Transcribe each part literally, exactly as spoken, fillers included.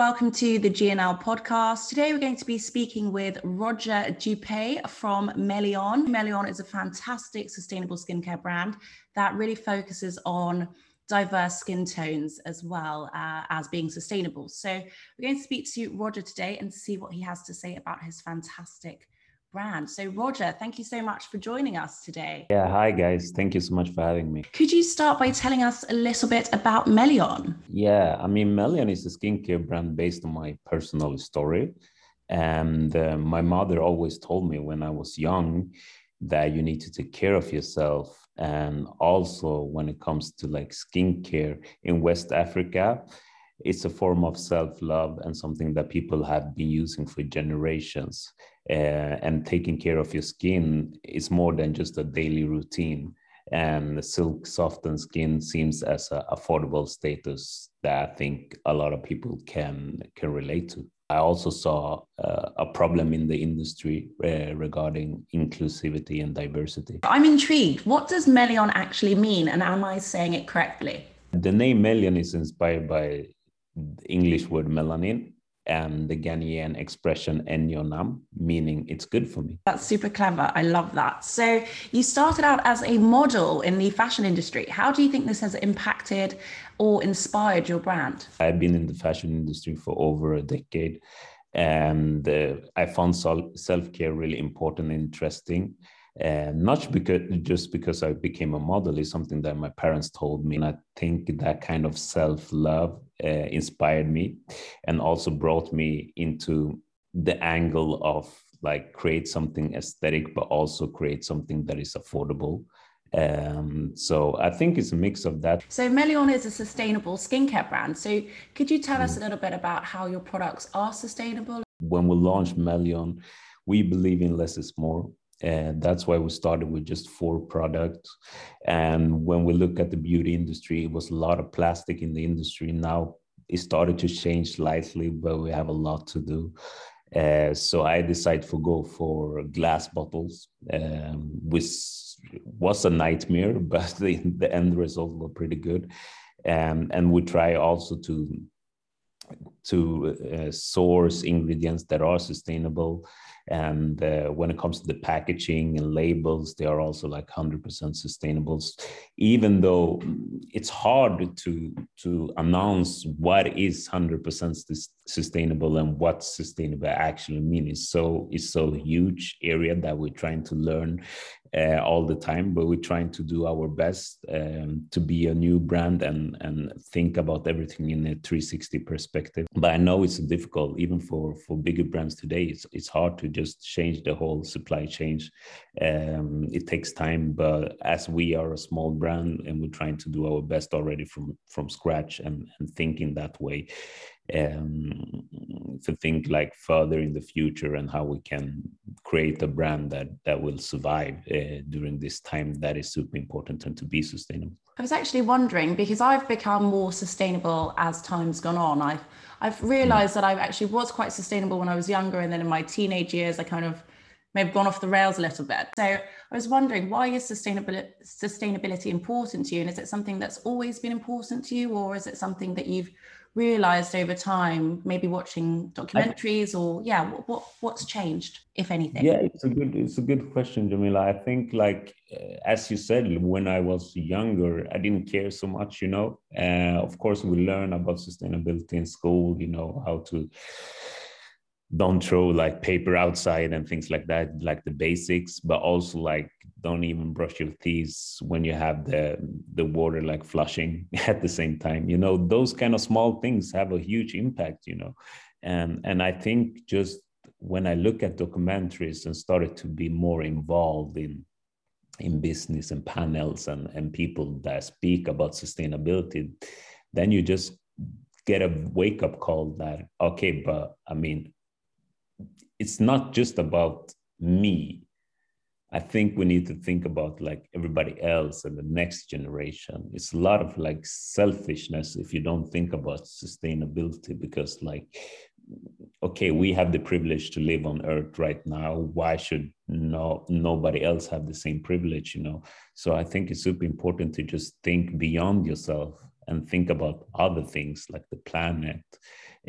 welcome to the G N L Podcast. Today we're going to be speaking with Roger Dupé from Melyon. Melyon is a fantastic sustainable skincare brand that really focuses on diverse skin tones as well uh, as being sustainable. So we're going to speak to Roger today and see what he has to say about his fantastic brand. So Roger, thank you so much for joining us today. Yeah, hi guys. Thank you so much for having me. Could you start by telling us a little bit about Melyon? Yeah, I mean, Melyon is a skincare brand based on my personal story. And uh, my mother always told me when I was young that you need to take care of yourself. And also when it comes to like skincare in West Africa, it's a form of self-love and something that people have been using for generations. Uh, and taking care of your skin is more than just a daily routine. And silk softened skin seems as an affordable status that I think a lot of people can, can relate to. I also saw uh, a problem in the industry uh, regarding inclusivity and diversity. I'm intrigued. What does Melyon actually mean? And am I saying it correctly? The name Melyon is inspired by the English word melanin and the Ghanaian expression enyonam, meaning it's good for me. That's super clever. I love that. So you started out as a model in the fashion industry. How do you think this has impacted or inspired your brand? I've been in the fashion industry for over a decade, and uh, I found sol- self-care really important and interesting. Uh, not because just because I became a model is something that my parents told me. And I think that kind of self-love uh, inspired me and also brought me into the angle of like create something aesthetic, but also create something that is affordable. Um, so I think it's a mix of that. So Melyon is a sustainable skincare brand. So could you tell mm. us a little bit about how your products are sustainable? When we launched Melyon, we believe in less is more. And that's why we started with just four products. And when we look at the beauty industry, it was a lot of plastic in the industry. Now it started to change slightly, but we have a lot to do. Uh, so I decided to go for glass bottles, um, which was a nightmare, but the, the end result was pretty good. Um, and we try also to to uh, source ingredients that are sustainable. And uh, when it comes to the packaging and labels, they are also like one hundred percent sustainable, even though it's hard to, to announce what is one hundred percent sustainable and what sustainable actually means. So it's so huge area that we're trying to learn uh, all the time, but we're trying to do our best um, to be a new brand and, and think about everything in a three sixty perspective. But I know it's difficult, even for, for bigger brands today, it's, it's hard to just change the whole supply chain. Um, it takes time, but as we are a small brand and we're trying to do our best already from, from scratch and, and think in that way, um, to think like further in the future and how we can create a brand that, that will survive uh, during this time that is super important and to be sustainable. I was actually wondering, because I've become more sustainable as time's gone on. I've, I've realized that I actually was quite sustainable when I was younger. And then in my teenage years, I kind of may have gone off the rails a little bit. So I was wondering, why is sustainability, sustainability important to you? And is it something that's always been important to you? Or is it something that you've realized over time, maybe watching documentaries or yeah, what, what what's changed, if anything? Yeah, it's a good it's a good question, Jamila. I think like, uh, as you said, when I was younger, I didn't care so much, you know, uh, of course we learn about sustainability in school, you know, how to don't throw like paper outside and things like that, like the basics, but also like don't even brush your teeth when you have the the water like flushing at the same time, you know, those kind of small things have a huge impact, you know. And and I think just when I look at documentaries and started to be more involved in in business and panels and and people that speak about sustainability, then you just get a wake-up call that okay, but I mean, it's not just about me. I think we need to think about like everybody else and the next generation. It's a lot of like selfishness if you don't think about sustainability, because like, okay, we have the privilege to live on Earth right now. Why should no nobody else have the same privilege, you know? So I think it's super important to just think beyond yourself and think about other things like the planet,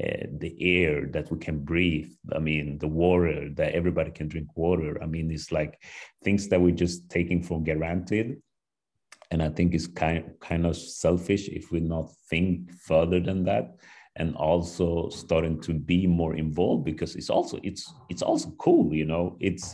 uh, the air that we can breathe. I mean, the water that everybody can drink water. I mean, it's like things that we're just taking for granted. And I think it's kind, kind of selfish if we not think further than that. And also starting to be more involved, because it's also it's it's also cool, you know. It's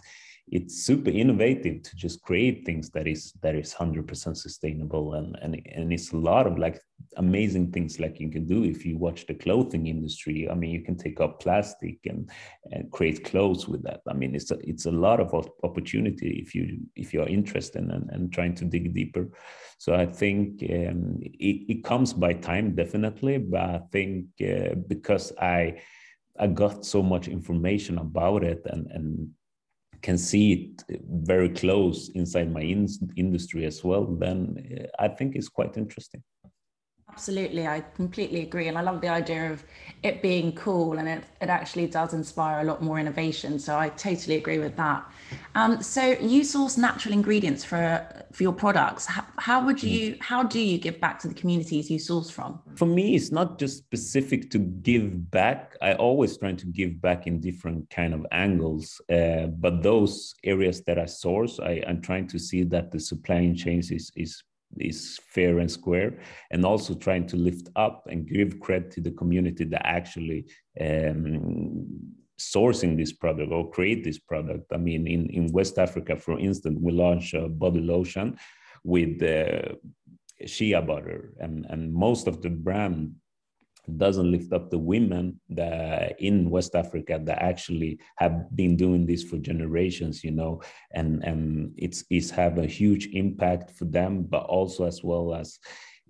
it's super innovative to just create things that is that is one hundred percent sustainable, and and and it's a lot of like amazing things like you can do if you watch the clothing industry. I mean, you can take up plastic and, and create clothes with that. I mean, it's a, it's a lot of opportunity if you if you are interested in, and and trying to dig deeper. So I think um, it, it comes by time, definitely, but I think uh, because I I got so much information about it and and. can see it very close inside my in- industry as well, then I think it's quite interesting. Absolutely, I completely agree. And I love the idea of it being cool, and it, it actually does inspire a lot more innovation. So I totally agree with that. Um, so you source natural ingredients for, for your products. How, how would you, how do you give back to the communities you source from? For me, it's not just specific to give back. I always try to give back in different kind of angles. Uh, but those areas that I source, I, I'm trying to see that the supply chains is, is is fair and square, and also trying to lift up and give credit to the community that actually um, sourcing this product or create this product. I mean, in, in West Africa, for instance, we launched a body lotion with uh, shea butter, and, and most of the brand doesn't lift up the women that in West Africa that actually have been doing this for generations, you know, and, and it's, it's have a huge impact for them, but also as well as,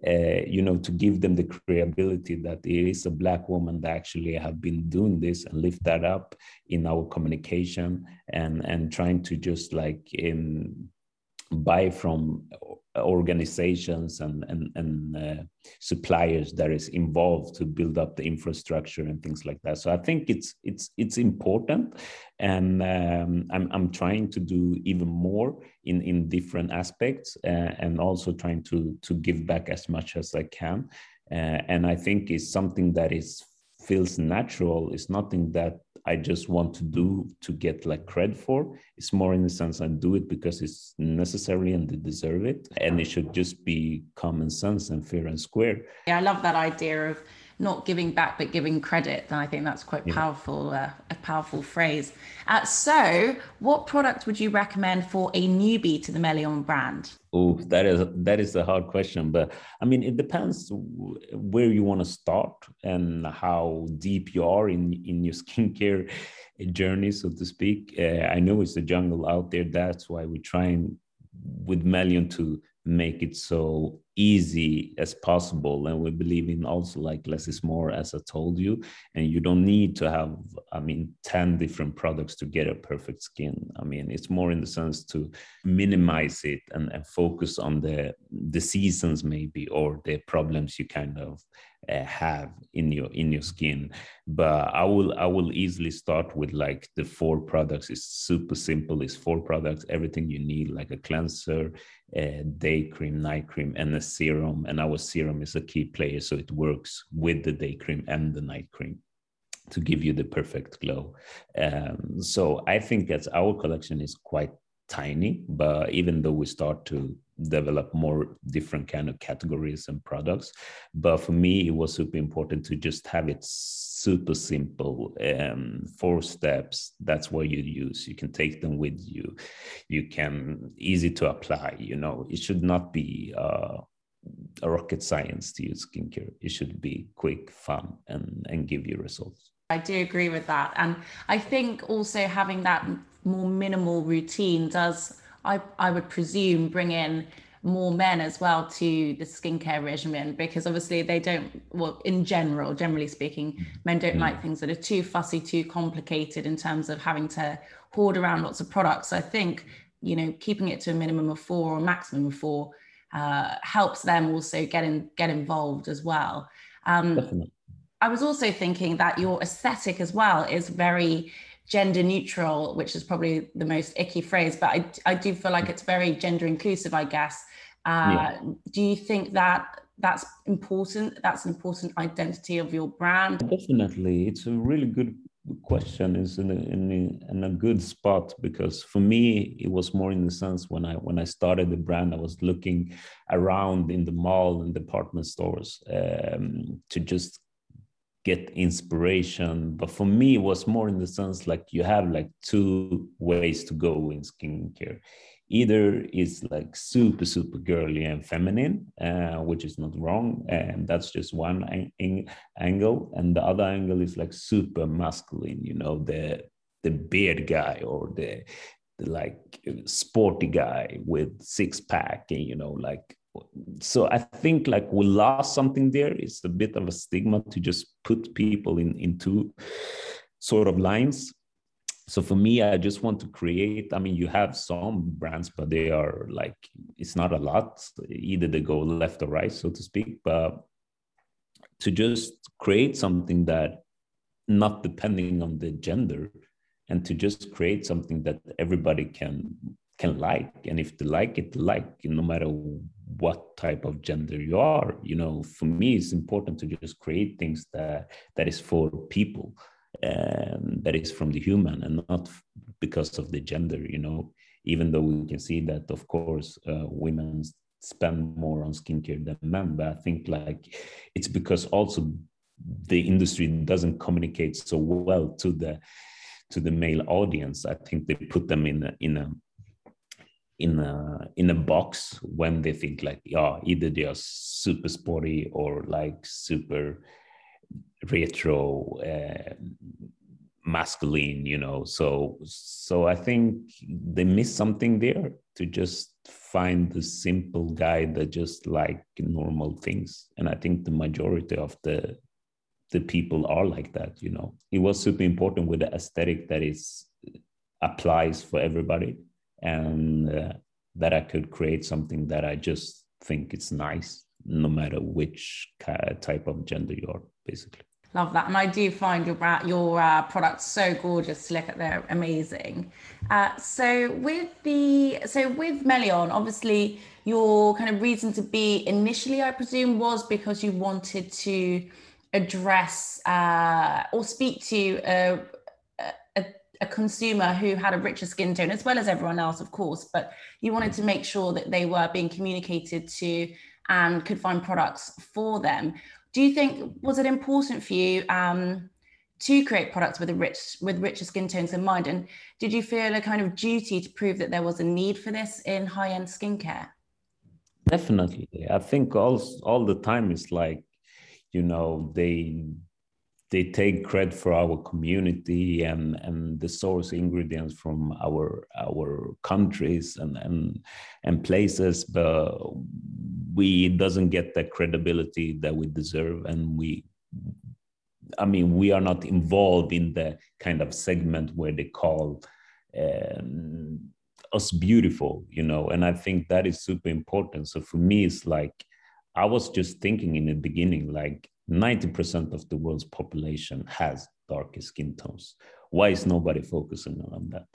uh, you know, to give them the credibility that it is a Black woman that actually have been doing this, and lift that up in our communication, and, and trying to just like in, buy from organizations and and, and uh, suppliers that is involved to build up the infrastructure and things like that. So I think it's it's it's important, and um, I'm I'm trying to do even more in, in different aspects, uh, and also trying to to give back as much as I can. Uh, and I think it's something that is feels natural. It's nothing that I just want to do to get like credit for. It's more in the sense I do it because it's necessary and they deserve it. And it should just be common sense and fair and square. Yeah, I love that idea of not giving back, but giving credit. And I think that's quite yeah. powerful, uh, a powerful phrase. Uh, so what product would you recommend for a newbie to the Melyon brand? Oh, that is that is a hard question. But I mean, it depends where you want to start and how deep you are in, in your skincare journey, so to speak. Uh, I know it's a jungle out there. That's why we're trying with Melyon to make it so easy as possible, and we believe in also like less is more, as I told you, and you don't need to have I mean ten different products to get a perfect skin. I mean, it's more in the sense to minimize it and, and focus on the the seasons maybe, or the problems you kind of uh, have in your in your skin. But I will I will easily start with like the four products. It's super simple. It's four products, everything you need, like a cleanser, a day cream, night cream, and a serum. And our serum is a key player, so it works with the day cream and the night cream to give you the perfect glow. Um, so I think that our collection is quite tiny, but even though we start to develop more different kind of categories and products, but for me it was super important to just have it super simple. Um, four steps, that's what you use. You can take them with you. You can easy to apply, you know. It should not be uh, a rocket science to use skincare. It should be quick, fun, and, and give you results. I do agree with that. And I think also having that more minimal routine does, I, I would presume, bring in more men as well to the skincare regimen, because obviously they don't, well, in general, generally speaking, men don't mm. like things that are too fussy, too complicated in terms of having to hoard around lots of products. So I think, you know, keeping it to a minimum of four or maximum of four uh, helps them also get in, get involved as well. Um, Definitely. I was also thinking that your aesthetic as well is very gender neutral, which is probably the most icky phrase, but I, I do feel like it's very gender inclusive, I guess. Uh, yeah. Do you think that that's important. That's an important identity of your brand. Definitely. It's a really good question. It's in a, in a, in a good spot, because for me, it was more in the sense when I when I started the brand, I was looking around in the mall and department stores um, to just get inspiration. But for me, it was more in the sense like you have like two ways to go in skincare. Either it's like super, super girly and feminine, uh, which is not wrong. And that's just one ang- ang- angle. And the other angle is like super masculine, you know, the the beard guy or the, the like sporty guy with six pack and, you know, like, so I think like we lost something there. It's a bit of a stigma to just put people in, in two sort of lines. So for me, I just want to create, I mean, you have some brands, but they are like, it's not a lot. Either they go left or right, so to speak, but to just create something that not depending on the gender, and to just create something that everybody can can like. And if they like it, like, no matter what type of gender you are, you know, for me, it's important to just create things that that is for people. Um, that is from the human and not f- because of the gender, you know, even though we can see that, of course, uh, women spend more on skincare than men. But I think like it's because also the industry doesn't communicate so well to the to the male audience. I think they put them in a, in a in a in a box when they think like, yeah, either they are super sporty or like super retro, uh, masculine, you know, so so I think they miss something there to just find the simple guy that just like normal things. And I think the majority of the the people are like that, you know. It was super important with the aesthetic that is applies for everybody, and uh, that I could create something that I just think it's nice, no matter which type of gender you are, basically. Love that. And I do find your your uh, products so gorgeous to look at. They're amazing. Uh, so with the so with Melyon, obviously your kind of reason to be initially, I presume, was because you wanted to address uh, or speak to a, a a consumer who had a richer skin tone, as well as everyone else, of course. But you wanted to make sure that they were being communicated to and could find products for them. Do you think, was it important for you um, to create products with a rich, with richer skin tones in mind? And did you feel a kind of duty to prove that there was a need for this in high-end skincare? Definitely. I think all, all the time it's like, you know, they they take credit for our community and, and the source ingredients from our our countries and and, and places, but we doesn't get the credibility that we deserve. And we, I mean, we are not involved in the kind of segment where they call um, us beautiful, you know, and I think that is super important. So for me, it's like, I was just thinking in the beginning, like ninety percent of the world's population has darker skin tones. Why is nobody focusing on that?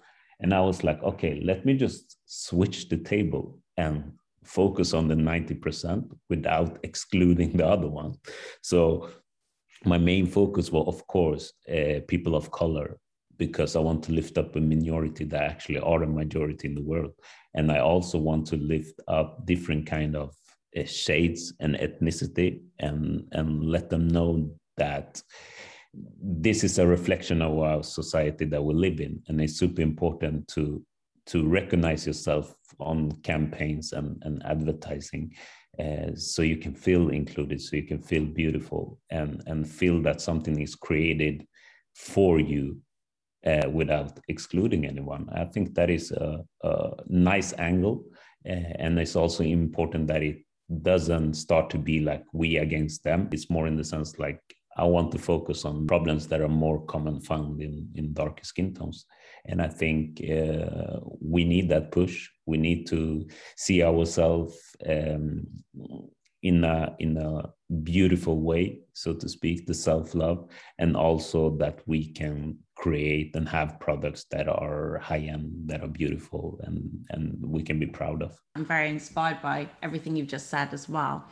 And I was like, okay, let me just switch the table and focus on the ninety percent without excluding the other one. So my main focus was, of course, uh, people of color, because I want to lift up a minority that actually are a majority in the world. And I also want to lift up different kind of uh, shades and ethnicity and, and let them know that this is a reflection of our society that we live in. And it's super important to to recognize yourself on campaigns and, and advertising, uh, so you can feel included, so you can feel beautiful and, and feel that something is created for you uh, without excluding anyone. I think that is a, a nice angle. Uh, and it's also important that it doesn't start to be like we against them. It's more in the sense like, I want to focus on problems that are more common found in, in darker skin tones. And I think uh, we need that push. We need to see ourselves um, in a in a beautiful way, so to speak, the self-love, and also that we can create and have products that are high-end, that are beautiful, and, and we can be proud of. I'm very inspired by everything you've just said as well.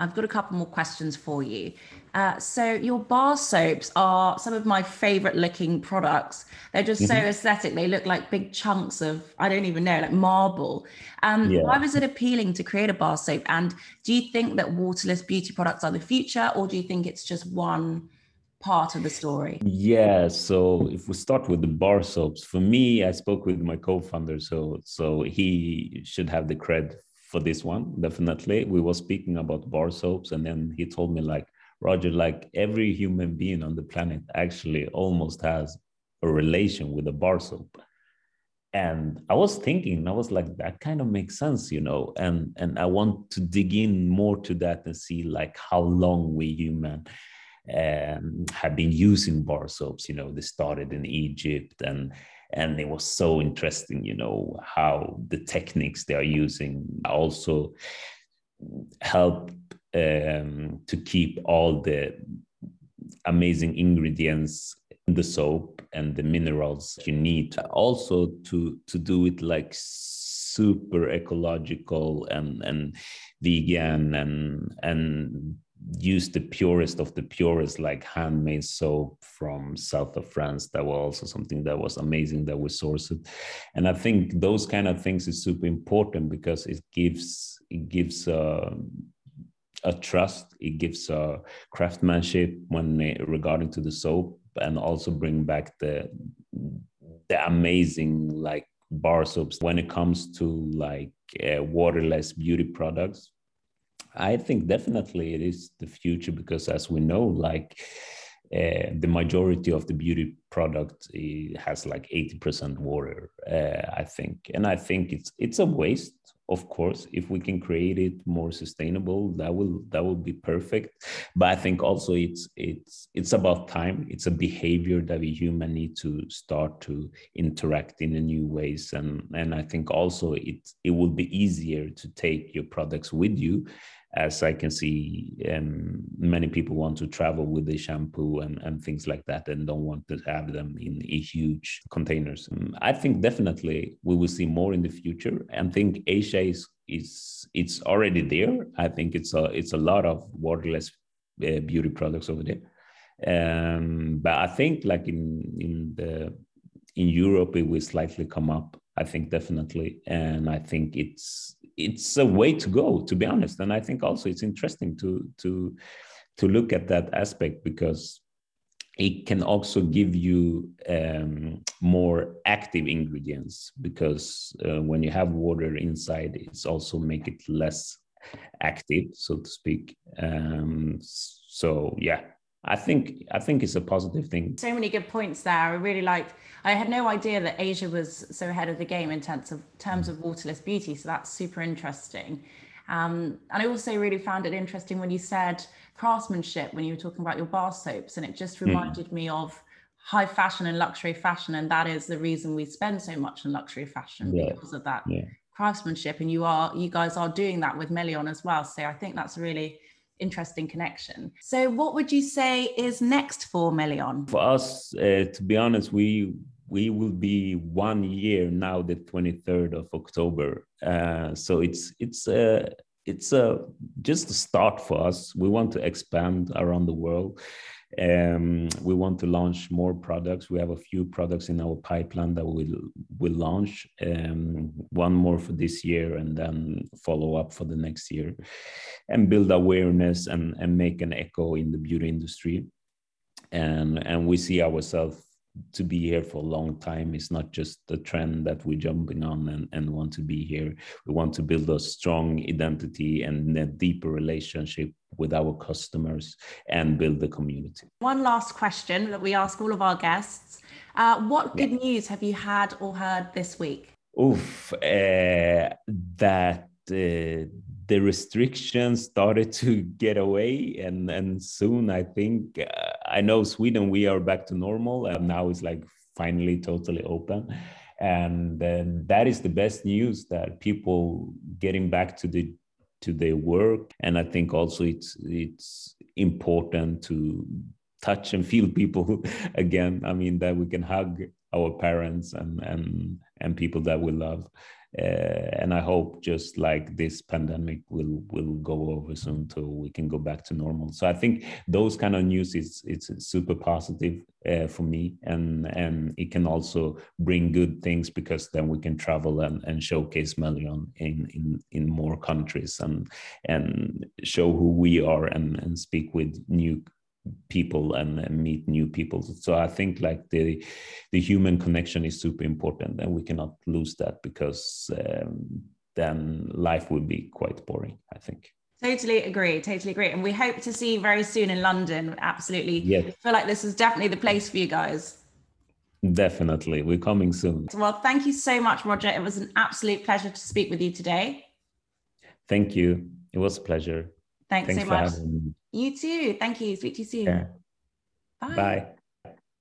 I've got a couple more questions for you. Uh, so your bar soaps are some of my favorite looking products. They're just mm-hmm. so aesthetic. They look like big chunks of, I don't even know, like marble. Um, yeah. Why was it appealing to create a bar soap? And do you think that waterless beauty products are the future, or do you think it's just one part of the story? Yeah. So if we start with the bar soaps, for me, I spoke with my co-founder. So, so he should have the cred for this one. Definitely. We were speaking about bar soaps, and then he told me, like, Roger, like every human being on the planet actually almost has a relation with a bar soap. And I was thinking, I was like, that kind of makes sense, you know, and, and I want to dig in more to that and see like how long we human um, have been using bar soaps. You know, they started in Egypt, and and it was so interesting, you know, how the techniques they are using also help um, to keep all the amazing ingredients in the soap and the minerals you need. Also to, to do it like super ecological and, and vegan and, and use the purest of the purest, like handmade soap from south of France. That was also something that was amazing that we sourced. And I think those kind of things is super important because it gives it gives uh, a trust, it gives a craftsmanship when uh, regarding to the soap, and also bring back the the amazing like bar soaps. When it comes to like uh, waterless beauty products, I think definitely it is the future, because as we know, like uh, the majority of the beauty product has like eighty percent water, uh, I think. And I think it's it's a waste, of course. If we can create it more sustainable, that will that will be perfect. But I think also it's it's it's about time. It's a behavior that we human need to start to interact in a new ways. And, and I think also it it will be easier to take your products with you. As I can see, um, many people want to travel with the shampoo and, and things like that, and don't want to have them in huge containers. I think definitely we will see more in the future. And think Asia is is it's already there. I think it's a it's a lot of waterless uh, beauty products over there. Um, but I think like in in the in Europe it will slightly come up. I think definitely, and I think it's it's a way to go, to be honest. And I think also it's interesting to to to look at that aspect, because it can also give you um, more active ingredients, because uh, when you have water inside, it's also make it less active, so to speak. Um, so yeah. I think I think it's a positive thing. So many good points there. I really liked, I had no idea that Asia was so ahead of the game in terms of terms of waterless beauty. So that's super interesting. Um, and I also really found it interesting when you said craftsmanship, when you were talking about your bar soaps, and it just reminded mm. me of high fashion and luxury fashion. And that is the reason we spend so much in luxury fashion, yeah. because of that yeah. craftsmanship. And you are, you guys are doing that with Melyon as well. So I think that's really interesting connection. So what would you say is next for Melyon? For us, uh, to be honest, we we will be one year now, the twenty-third of October. Uh, so it's it's a it's a just a start for us. We want to expand around the world. Um, we want to launch more products. We have a few products in our pipeline that we'll, we'll launch. Um, one more for this year, and then follow up for the next year, and build awareness and, and make an echo in the beauty industry. And, and we see ourselves to be here for a long time. It's not just the trend that we're jumping on and, and want to be here. We want to build a strong identity and a deeper relationship with our customers and build the community. One last question that we ask all of our guests. Uh, what good yeah. news have you had or heard this week? Oof, uh, that uh, the restrictions started to get away, and, and soon I think, uh, I know Sweden, we are back to normal, and now it's like finally totally open. And then that is the best news, that people getting back to the to their work. And I think also it's it's important to touch and feel people again. I mean, that we can hug our parents and and and people that we love. Uh, and I hope just like this pandemic will will go over soon till we can go back to normal. So I think those kind of news is it's super positive uh, for me, and and it can also bring good things, because then we can travel and, and showcase Melyon in, in in more countries and and show who we are and, and speak with new people and, and meet new people. So I think like the the human connection is super important, and we cannot lose that, because um, then life would be quite boring, I think. Totally agree, totally agree. And we hope to see you very soon in London, absolutely. Yes. I feel like this is definitely the place for you guys. Definitely, we're coming soon. Well, thank you so much, Roger. It was an absolute pleasure to speak with you today. Thank you, it was a pleasure. Thanks, Thanks so much. You too. Thank you. Speak to you soon. Yeah. Bye. Bye.